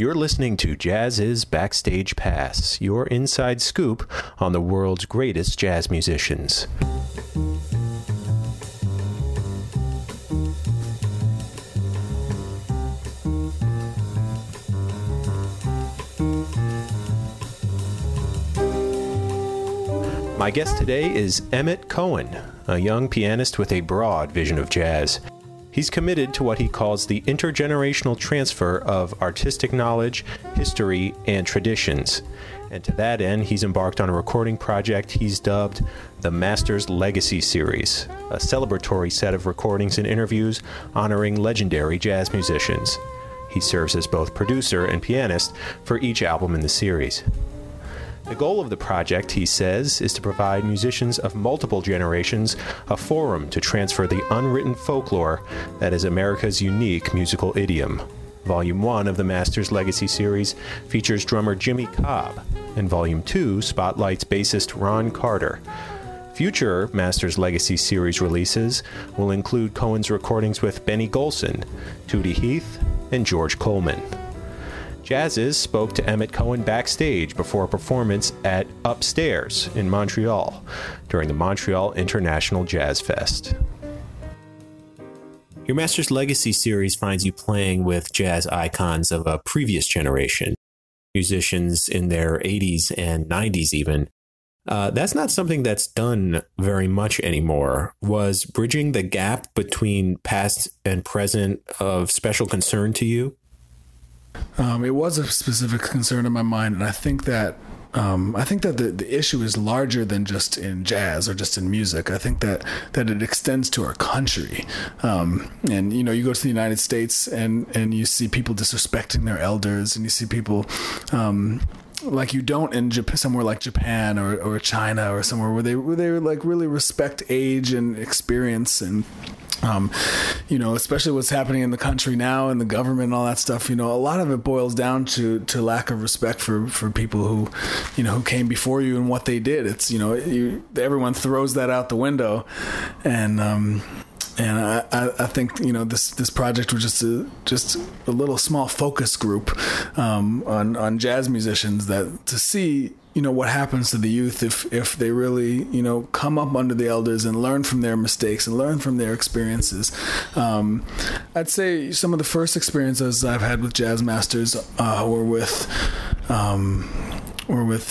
You're listening to Jazz's Backstage Pass, your inside scoop on the world's greatest jazz musicians. My guest today is Emmett Cohen, a young pianist with a broad vision of jazz. He's committed to what he calls the intergenerational transfer of artistic knowledge, history, and traditions. And to that end, he's embarked on a recording project he's dubbed the Master's Legacy Series, a celebratory set of recordings and interviews honoring legendary jazz musicians. He serves as both producer and pianist for each album in the series. The goal of the project, he says, is to provide musicians of multiple generations a forum to transfer the unwritten folklore that is America's unique musical idiom. Volume 1 of the Master's Legacy series features drummer Jimmy Cobb, and Volume 2 spotlights bassist Ron Carter. Future Master's Legacy series releases will include Cohen's recordings with Benny Golson, Tootie Heath, and George Coleman. Jazz's spoke to Emmett Cohen backstage before a performance at Upstairs in Montreal during the Montreal International Jazz Fest. Your Master's Legacy series finds you playing with jazz icons of a previous generation, musicians in their 80s and 90s even. That's not something that's done very much anymore. Was bridging the gap between past and present of special concern to you? It was a specific concern in my mind, and I think that the issue is larger than just in jazz or just in music. I think that it extends to our country. And, you know, you go to the United States and you see people disrespecting their elders, and you see people like you don't in somewhere like Japan or China or somewhere where they like really respect age and experience and... you know, especially what's happening in the country now and the government and all that stuff, you know, a lot of it boils down to lack of respect for people who, you know, who came before you and what they did. It's, you know, everyone throws that out the window. And I think, you know, this project was just a little small focus group on jazz musicians that to see, you know, what happens to the youth if they really, you know, come up under the elders and learn from their mistakes and learn from their experiences. I'd say some of the first experiences I've had with jazz masters were with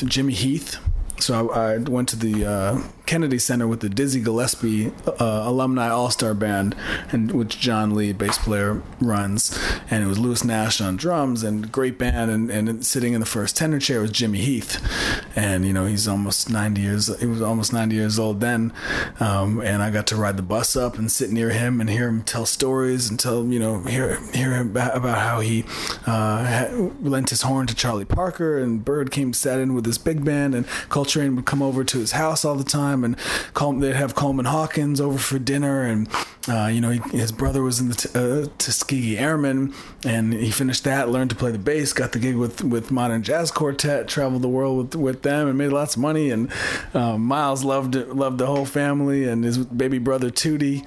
Jimmy Heath. So I went to the Kennedy Center with the Dizzy Gillespie Alumni All-Star Band, and which John Lee, bass player, runs. And it was Lewis Nash on drums, and great band. And sitting in the first tenor chair was Jimmy Heath. And, you know, he was almost 90 years old then. And I got to ride the bus up and sit near him and hear him tell stories and hear him about how he lent his horn to Charlie Parker, and Bird sat in with his big band, and Coltrane would come over to his house all the time, and they'd have Coleman Hawkins over for dinner, and you know, his brother was in the Tuskegee Airmen, and he finished that, learned to play the bass, got the gig with Modern Jazz Quartet, traveled the world with them, and made lots of money. And Miles loved the whole family, and his baby brother Tootie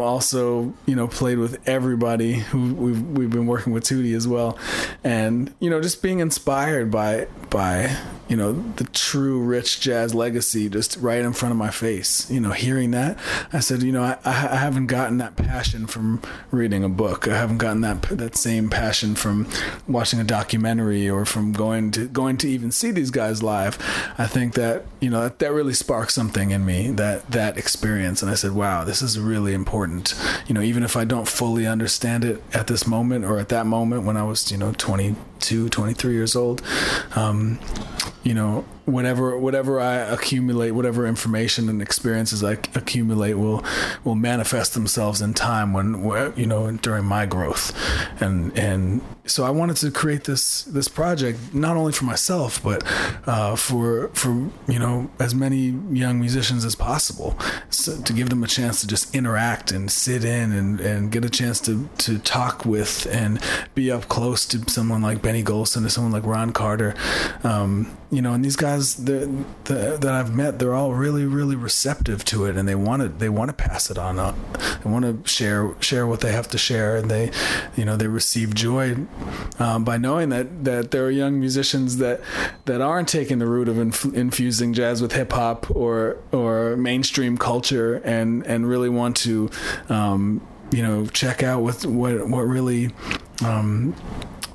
also, you know, played with everybody who we've been working with Tootie as well, and you know, just being inspired by you know, the true rich jazz legacy just right in front of my face. You know, hearing that, I said, you know, I haven't gotten that passion from reading a book. I haven't gotten that same passion from watching a documentary or from going to even see these guys live. I think that, you know, that really sparked something in me, that experience. And I said, wow, this is really important. You know, even if I don't fully understand it at this moment or at that moment when I was, you know, 22, 23 years old, you know, whatever I accumulate, whatever information and experiences I accumulate will manifest themselves in time when you know, during my growth, and so I wanted to create this project not only for myself but for you know, as many young musicians as possible, so to give them a chance to just interact and sit in and get a chance to talk with and be up close to someone like Benny Golson or someone like Ron Carter, you know, and these guys guys that I've met, they're all really, really receptive to it, and they want to pass it on. They want to share what they have to share, and they receive joy by knowing that there are young musicians that aren't taking the route of infusing jazz with hip hop or mainstream culture, and really want to check out with what really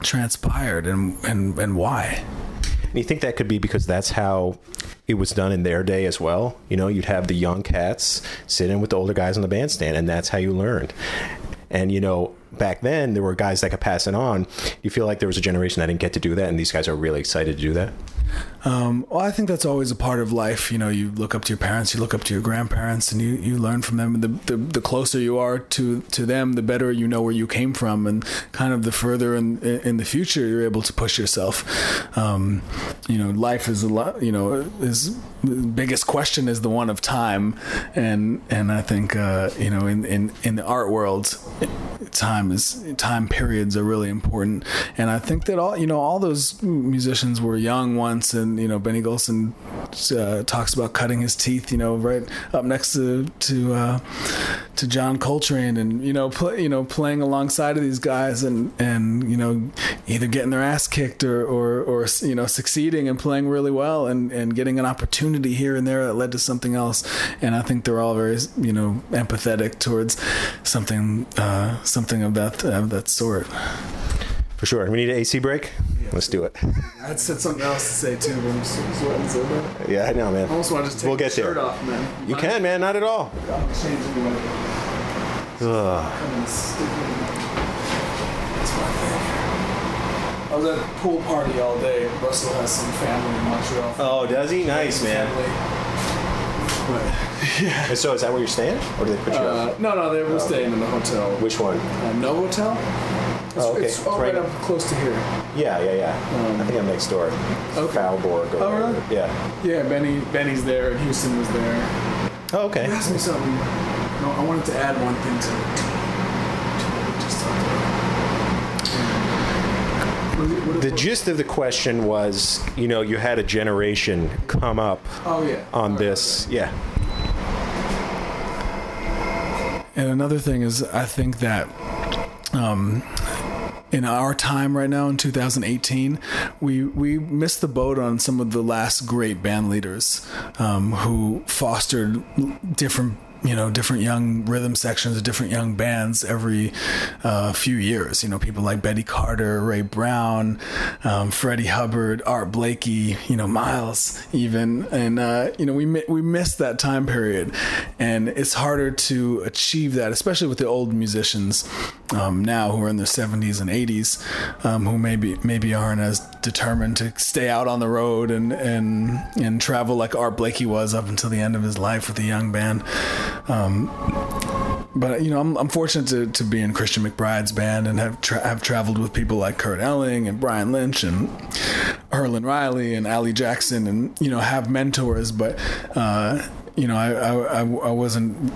transpired and why. And you think that could be because that's how it was done in their day as well. You know, you'd have the young cats sit in with the older guys on the bandstand, and that's how you learned. And, you know, back then there were guys that could pass it on. You feel like there was a generation that didn't get to do that, and these guys are really excited to do that. Well, I think that's always a part of life. You know, you look up to your parents, you look up to your grandparents, and you learn from them. And the closer you are to them, the better you know where you came from, and kind of the further in the future you're able to push yourself. Life is a lot. The biggest question is the one of time, and I think in the art world, time periods are really important. And I think that all those musicians were young once, and Benny Golson talks about cutting his teeth, right up next to John Coltrane, and playing alongside of these guys, and either getting their ass kicked or succeeding and playing really well, and getting an opportunity here and there that led to something else. And I think they're all very empathetic towards something of that sort. For sure. We need an AC break? Yeah. Let's do it. I'd said something else to say too, but I'm sweating so bad. Yeah, I know, man. I almost want to just take my shirt off, man. You can, man. Not at all. I'll change anyway. I was at a pool party all day. Russell has some family in Montreal. Oh, does he? Nice, man. But, yeah. And so is that where you're staying? Or did they put you up? No, they were staying in the hotel. Which one? No hotel? Oh, okay. It's all right up close to here. Yeah. I think I'm next door. Okay. Falborg. Oh, really? Yeah. Yeah, Benny's there, and Houston was there. Oh, okay. You asked me something. No, I wanted to add one thing to it. The gist of the question was, you had a generation come up on this. Right. Yeah. And another thing is, I think that in our time right now, in 2018, we missed the boat on some of the last great band leaders who fostered different young rhythm sections, different young bands every few years. People like Betty Carter, Ray Brown, Freddie Hubbard, Art Blakey, Miles even. And, we missed that time period, and it's harder to achieve that, especially with the old musicians now who are in their 70s and 80s, who maybe aren't as determined to stay out on the road and travel like Art Blakey was up until the end of his life with a young band. But I'm fortunate to be in Christian McBride's band, and have traveled with people like Kurt Elling and Brian Lynch and Erlin Riley and Allie Jackson, and have mentors. But I wasn't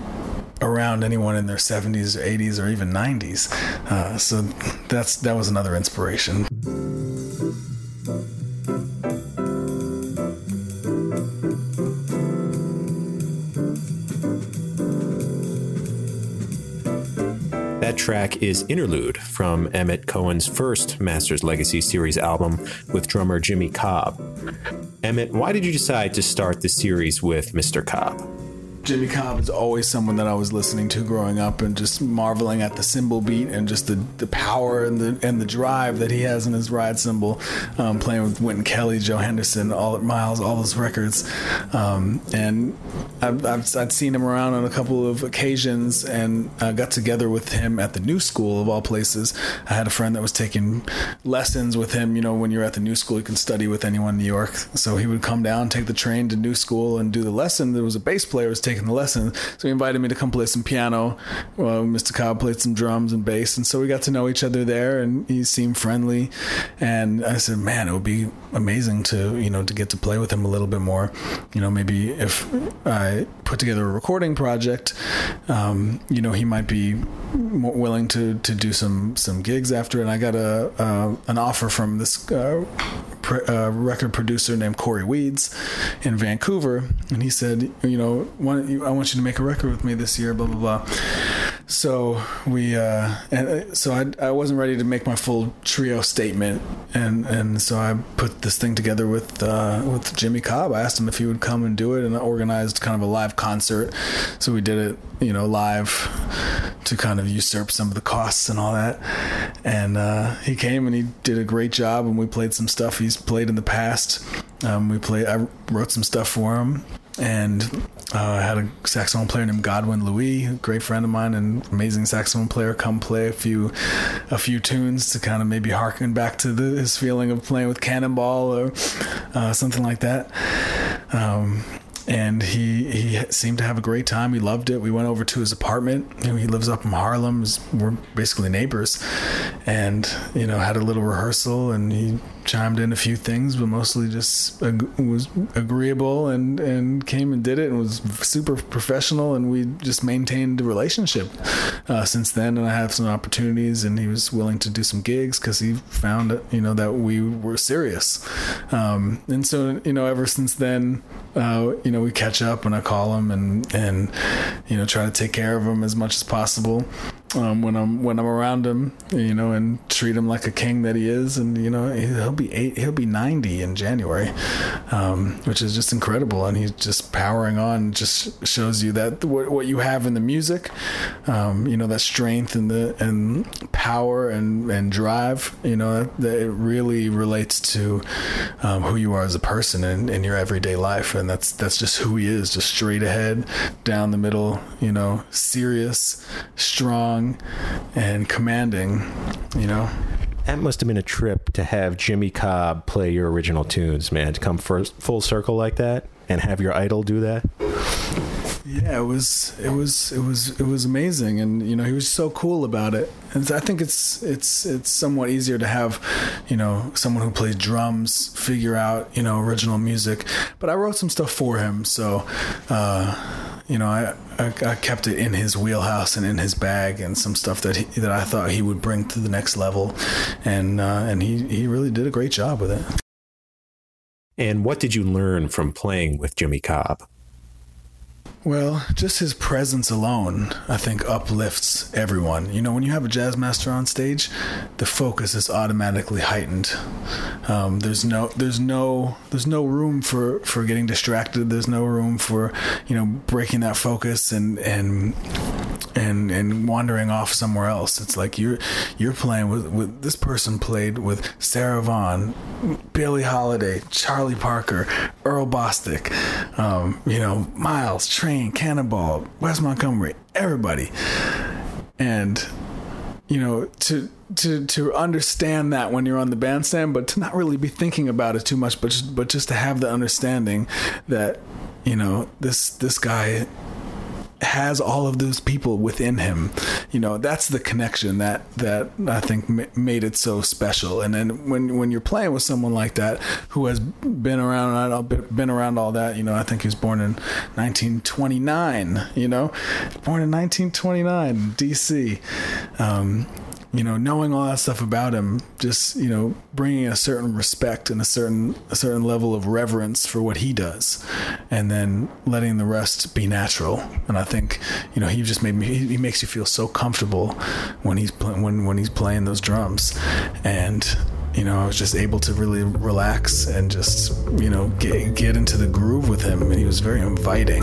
around anyone in their 70s, or 80s, or even 90s. So that was another inspiration. That track is Interlude from Emmett Cohen's first Master's Legacy Series album with drummer Jimmy Cobb. Emmett, why did you decide to start the series with Mr. Cobb? Jimmy Cobb is always someone that I was listening to growing up, and just marveling at the cymbal beat, and just the power and the drive that he has in his ride cymbal, playing with Wynton Kelly, Joe Henderson, Miles, all those records. And I'd seen him around on a couple of occasions, and got together with him at the New School of all places. I had a friend that was taking lessons with him. When you're at the New School, you can study with anyone in New York. So he would come down, take the train to New School, and do the lesson. There was a bass player was taking the lesson, so he invited me to come play some piano. Mr. Cobb played some drums and bass, and so we got to know each other there, and he seemed friendly, and I said, man, it would be amazing to get to play with him a little bit more. Maybe if I put together a recording project, he might be more willing to do some gigs after. And I got an offer from this record producer named Corey Weeds in Vancouver, and he said, you know, I want you to make a record with me this year, blah, blah, blah. So we, so I wasn't ready to make my full trio statement, and so I put this thing together with Jimmy Cobb. I asked him if he would come and do it, and I organized kind of a live concert. So we did it, you know, live to kind of usurp some of the costs and all that. And he came and he did a great job, and we played some stuff he's played in the past. I wrote some stuff for him. And I had a saxophone player named Godwin Louis, a great friend of mine, an amazing saxophone player, come play a few tunes to kind of maybe harken back to his feeling of playing with Cannonball or something like that. And he seemed to have a great time. He loved it. We went over to his apartment. He lives up in Harlem. We're basically neighbors. And, you know, had a little rehearsal, and he chimed in a few things, but mostly just was agreeable and came and did it and was super professional. And we just maintained a relationship since then. And I had some opportunities, and he was willing to do some gigs because he found, you know, that we were serious. And so, you know, ever since then, you know, we catch up, and I call him and you know, try to take care of him as much as possible when I'm around him, you know, and treat him like a king that he is. And, you know, he'll be 90 in January, which is just incredible. And he's just powering on, just shows you that what you have in the music, you know, that strength and power and drive, you know, that it really relates to who you are as a person in your everyday life. And that's just who he is, just straight ahead, down the middle, you know, serious, strong, and commanding, you know. That must have been a trip to have Jimmy Cobb play your original tunes, man, to come full circle like that and have your idol do that. Yeah, it was amazing. And, you know, he was so cool about it. And I think it's somewhat easier to have, you know, someone who plays drums figure out, you know, original music. But I wrote some stuff for him, so you know, I kept it in his wheelhouse and in his bag, and some stuff that I thought he would bring to the next level, and he really did a great job with it. And what did you learn from playing with Jimmy Cobb? Well, just his presence alone, I think, uplifts everyone. You know, when you have a jazz master on stage, the focus is automatically heightened. There's no room for getting distracted. There's no room for, you know, breaking that focus and wandering off somewhere else. It's like you're playing with this person played with Sarah Vaughan, Billie Holiday, Charlie Parker, Earl Bostic, you know, Miles, Train, Cannonball, Wes Montgomery, everybody. And, you know, to understand that when you're on the bandstand, but to not really be thinking about it too much, but just to have the understanding that, you know, this guy has all of those people within him. You know, that's the connection that I think made it so special. And then when you're playing with someone like that, who has been around all that, you know, I think he was born in 1929, you know, born in 1929 in DC. You know, knowing all that stuff about him, just, you know, bringing a certain respect and a certain level of reverence for what he does, and then letting the rest be natural. And I think, you know, he just made me. He makes you feel so comfortable when he's playing those drums, and, you know, I was just able to really relax and just, you know, get into the groove with him, and he was very inviting.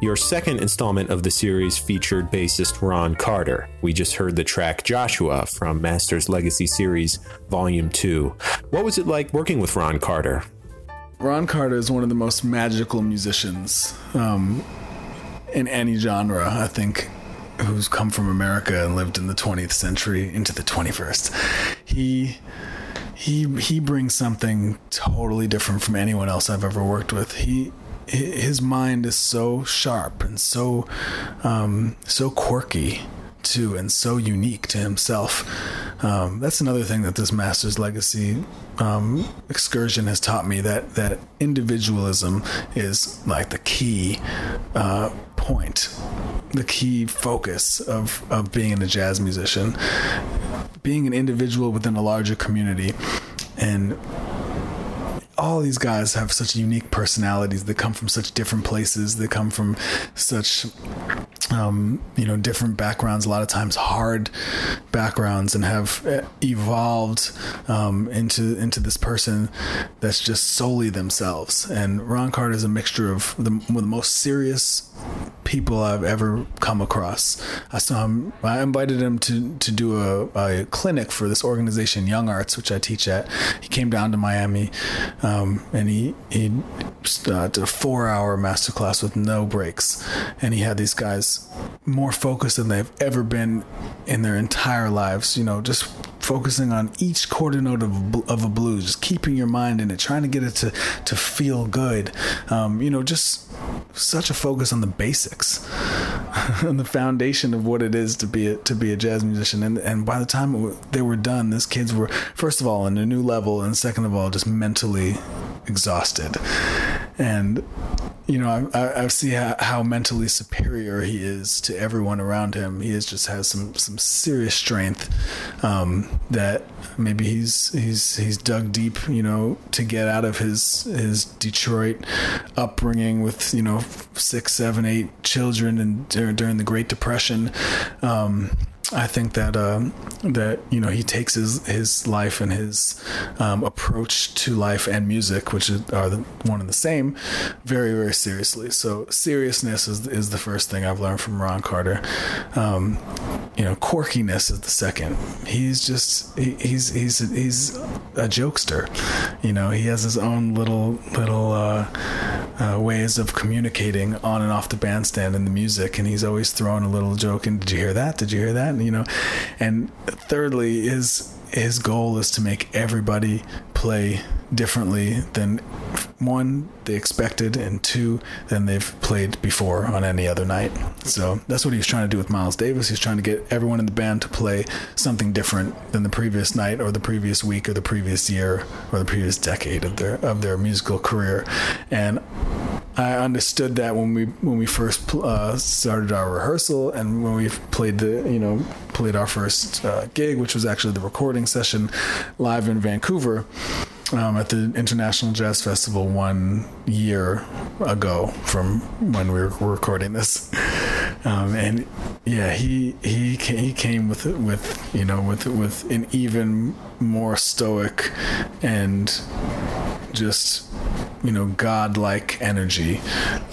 Your second installment of the series featured bassist Ron Carter. We just heard the track Joshua from Master's Legacy Series, Volume 2. What was it like working with Ron Carter? Ron Carter is one of the most magical musicians in any genre, I think, who's come from America and lived in the 20th century into the 21st. He brings something totally different from anyone else I've ever worked with. His mind is so sharp and so quirky too, and so unique to himself. That's another thing that this Master's Legacy excursion has taught me, that individualism is like the key point, the key focus of being a jazz musician, being an individual within a larger community. And all these guys have such unique personalities. They come from such different places. They come from such, different backgrounds, a lot of times hard backgrounds, and have evolved into this person that's just solely themselves. And Ron Carter is a mixture of one of the most serious people I've ever come across. I saw him. I invited him to do a clinic for this organization, Young Arts, which I teach at. He came down to Miami, and he did a 4-hour masterclass with no breaks. And he had these guys more focused than they've ever been in their entire lives. Just focusing on each quarter note of a blues, just keeping your mind in it, trying to get it to feel good. Just such a focus on the basics, on the foundation of what it is to be a jazz musician. And by the time they were done, these kids were, first of all, on a new level, and second of all, just mentally exhausted. And I see how mentally superior he is to everyone around him. He just has some serious strength that maybe he's dug deep, to get out of his Detroit upbringing with 6, 7, 8 children and during the Great Depression. I think that he takes his life and his approach to life and music, which are one and the same, very, very seriously. So seriousness is the first thing I've learned from Ron Carter. Quirkiness is the second. He's just he's a jokester. He has his own little ways of communicating on and off the bandstand in the music, and he's always throwing a little joke. And did you hear that? Did you hear that? And thirdly, his goal is to make everybody play differently than, 1, they expected, and 2, than they've played before on any other night. So that's what he was trying to do with Miles Davis. He's trying to get everyone in the band to play something different than the previous night or the previous week or the previous year or the previous decade of their musical career. And I understood that when we first started our rehearsal, and when we played played our first gig, which was actually the recording session live in Vancouver at the International Jazz Festival 1 year ago from when we were recording this. He came with an even more stoic and just godlike energy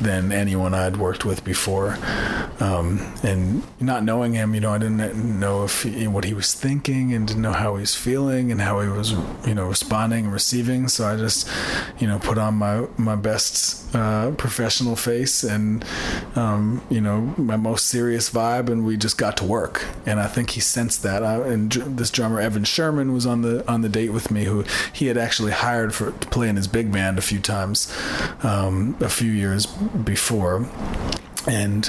than anyone I'd worked with before. And not knowing him, I didn't know what he was thinking, and didn't know how he was feeling and how he was responding and receiving. So I just put on my best professional face and my most serious vibe, and we just got to work. And I think he sensed that. And this drummer Evan Sherman was on the date with me, who he had actually hired to play in his big band a few times a few years before. And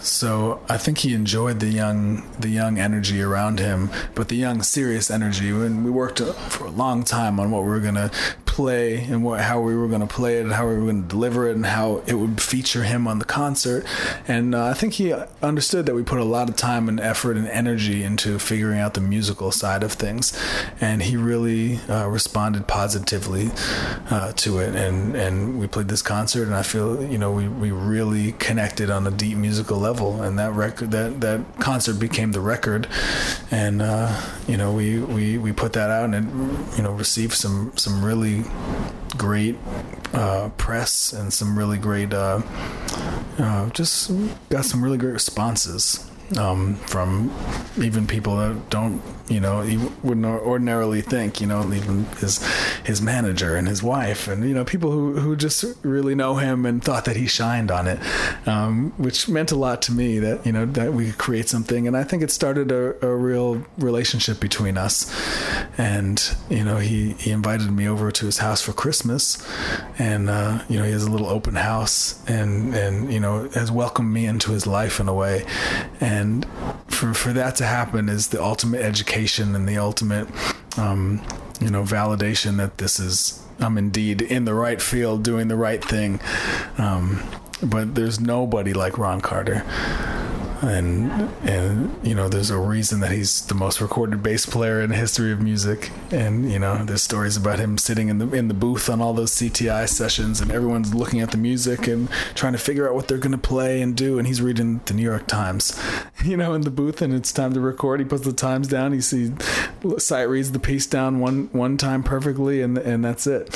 so I think he enjoyed the young energy around him, but the young serious energy. And we worked for a long time on what we were going to play and how we were going to play it and how we were going to deliver it and how it would feature him on the concert. And I think he understood that we put a lot of time and effort and energy into figuring out the musical side of things, and he really responded positively to it. And we played this concert, and I feel we really connected on a deep musical level, and that record, that concert became the record. And we put that out, and it, received some really great press and some really great just got some really great responses from even people that don't you wouldn't ordinarily think, even his manager and his wife, and people who just really know him and thought that he shined on it, which meant a lot to me, that that we could create something. And I think it started a real relationship between us. And he invited me over to his house for Christmas, and he has a little open house, and has welcomed me into his life in a way. And for that to happen is the ultimate education and the ultimate, validation that this is, I'm indeed in the right field doing the right thing. But there's nobody like Ron Carter. And there's a reason that he's the most recorded bass player in the history of music. And there's stories about him sitting in the booth on all those CTI sessions, and everyone's looking at the music and trying to figure out what they're going to play and do. And he's reading the New York Times, in the booth. And it's time to record. He puts the times down. Sight reads the piece down one time perfectly, and that's it.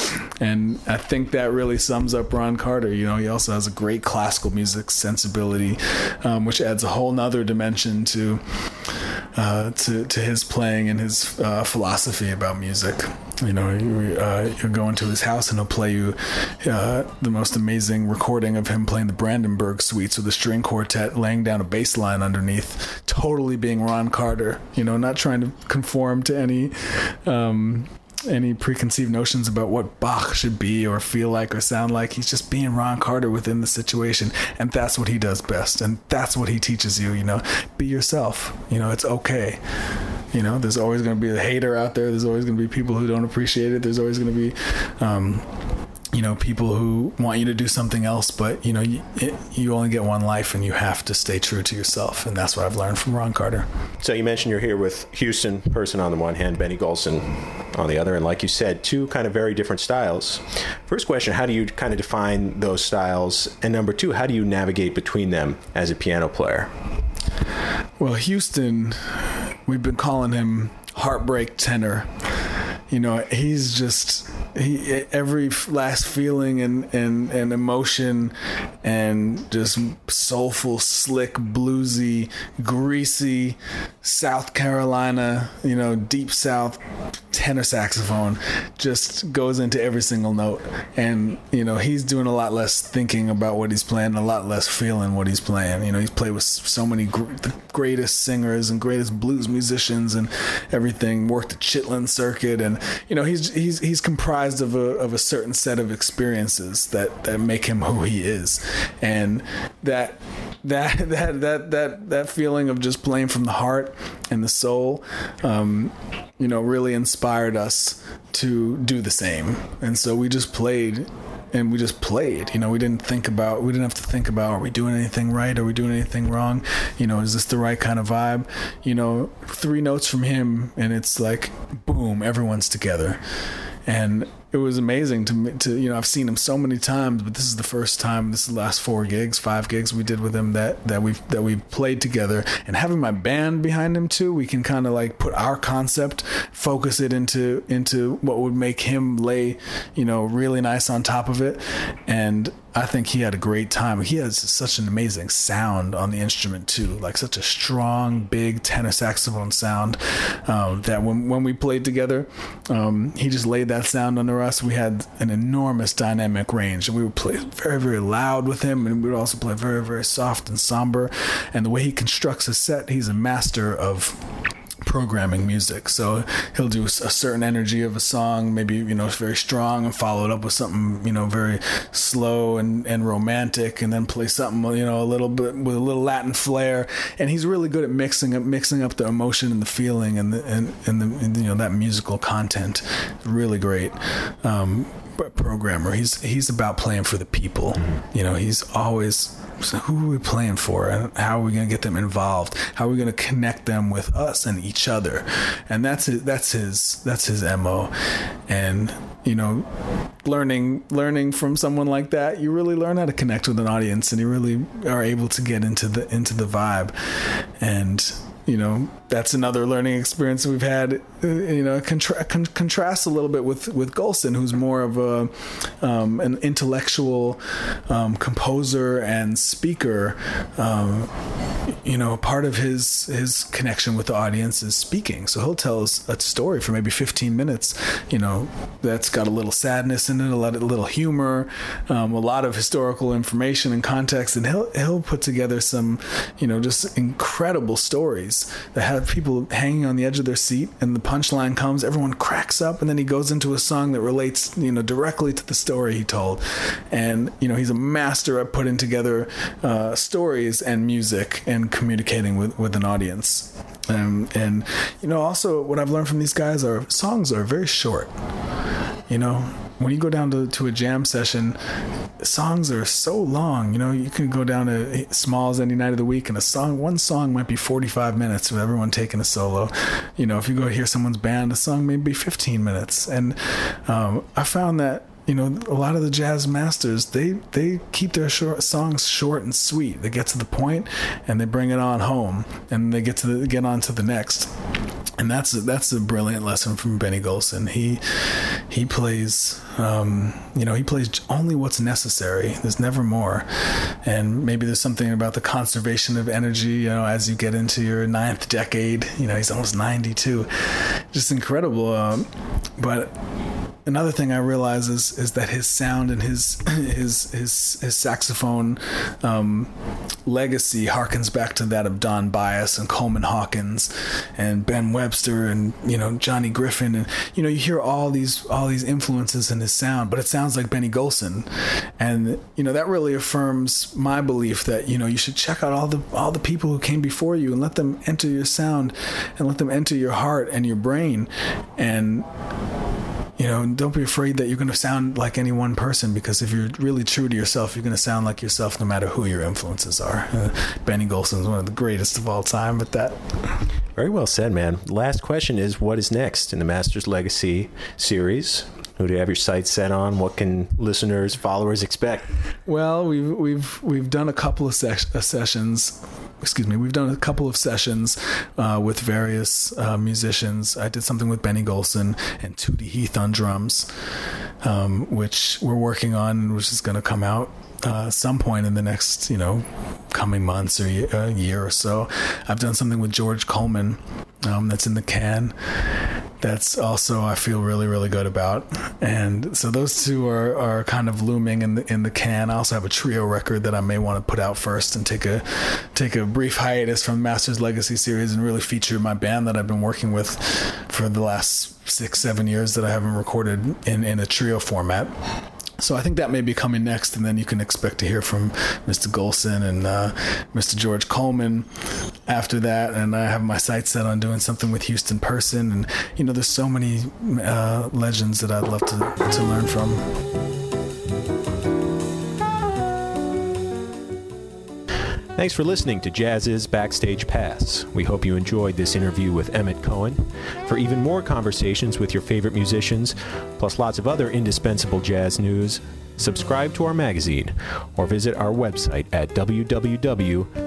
And I think that really sums up Ron Carter. He also has a great classical music sensibility, which adds a whole nother dimension to his playing and his philosophy about music. You'll go into his house and he'll play you the most amazing recording of him playing the Brandenburg Suites with a string quartet, laying down a bass line underneath, totally being Ron Carter, not trying to conform to any preconceived notions about what Bach should be or feel like or sound like. He's just being Ron Carter within the situation, and that's what he does best, and that's what he teaches you. Be yourself. It's okay. There's always going to be a hater out there. There's always going to be people who don't appreciate it. There's always going to be people who want you to do something else, but you only get one life, and you have to stay true to yourself. And that's what I've learned from Ron Carter. So you mentioned you're here with Houston Person on the one hand, Benny Golson on the other. And like you said, two kind of very different styles. First question, how do you kind of define those styles? And number two, how do you navigate between them as a piano player? Well, Houston, we've been calling him Heartbreak Tenor. He's just every last feeling and emotion, and just soulful, slick, bluesy, greasy, South Carolina, deep South tenor saxophone just goes into every single note. And, he's doing a lot less thinking about what he's playing, a lot less feeling what he's playing. He's played with so many the greatest singers and greatest blues musicians and everything, worked the Chitlin circuit. And, he's comprised of a certain set of experiences that make him who he is. And that feeling of just playing from the heart and the soul, really inspired us to do the same. And so we just played. And we just played, we didn't have to think about, are we doing anything right? Are we doing anything wrong? Is this the right kind of vibe? Three notes from him and it's like, boom, everyone's together. And it was amazing to me I've seen him so many times, but this is the last 5 gigs we did with him that we've played together, and having my band behind him too, we can kind of like put our concept, focus it into what would make him lay, really nice on top of it. And I think he had a great time. He has such an amazing sound on the instrument too, like such a strong, big tenor saxophone sound that when we played together, he just laid that sound under us. We had an enormous dynamic range, and we would play very, very loud with him, and we would also play very, very soft and somber. And the way he constructs his set, he's a master of programming music. So he'll do a certain energy of a song, maybe, it's very strong, and follow it up with something, very slow and romantic, and then play something, a little bit with a little Latin flair. And he's really good at mixing up the emotion and the feeling and that musical content. Really great. Programmer. He's about playing for the people. He's always, who are we playing for, and how are we going to get them involved? How are we going to connect them with us and each other? And that's his MO. And learning from someone like that, you really learn how to connect with an audience, and you really are able to get into the vibe. And that's another learning experience we've had. Contrast a little bit with Golson, who's more of an intellectual composer and speaker. Part of his connection with the audience is speaking. So he'll tell us a story for maybe 15 minutes. That's got a little sadness in it, a little humor, a lot of historical information and context, and he'll put together some just incredible stories. comedies that have people hanging on the edge of their seat, and the punchline comes, everyone cracks up, and then he goes into a song that relates, directly to the story he told. And, he's a master at putting together stories and music and communicating with an audience. And, also what I've learned from these guys are songs are very short. When you go down to a jam session, songs are so long. You can go down to Smalls any night of the week, and one song might be 45 minutes with everyone taking a solo. If you go hear someone's band, a song may be 15 minutes. And I found that, a lot of the jazz masters, they keep their songs short and sweet. They get to the point and they bring it on home, and they get on to the next. And that's a brilliant lesson from Benny Golson. He plays, he plays only what's necessary. There's never more. And maybe there's something about the conservation of energy, as you get into your ninth decade. He's almost 92. Just incredible. But another thing I realize is that his sound and his saxophone legacy harkens back to that of Don Byas and Coleman Hawkins and Ben Webster and Johnny Griffin, and you hear all these influences in his sound, but it sounds like Benny Golson. And that really affirms my belief that you should check out all the people who came before you and let them enter your sound and let them enter your heart and your brain. And don't be afraid that you're going to sound like any one person, because if you're really true to yourself, you're going to sound like yourself no matter who your influences are. Benny Golson is one of the greatest of all time with that. Very well said, man. Last question is, what is next in the Master's Legacy series? Who do you have your sights set on? What can listeners, followers expect? Well, we've done a couple of sessions. Excuse me. We've done a couple of sessions with various musicians. I did something with Benny Golson and Tootie Heath on drums, which we're working on, which is going to come out some point in the next, coming months or year or so. I've done something with George Coleman that's in the can. That's also I feel really, really good about. And so those two are kind of looming in the can. I also have a trio record that I may want to put out first and take a brief hiatus from Master's Legacy series and really feature my band that I've been working with for the last 6-7 years that I haven't recorded in a trio format. So I think that may be coming next, and then you can expect to hear from Mr. Golson and Mr. George Coleman after that. And I have my sights set on doing something with Houston Person. And, there's so many legends that I'd love to learn from. Thanks for listening to Jazz's Backstage Pass. We hope you enjoyed this interview with Emmett Cohen. For even more conversations with your favorite musicians, plus lots of other indispensable jazz news, subscribe to our magazine or visit our website at www.jazzis.com.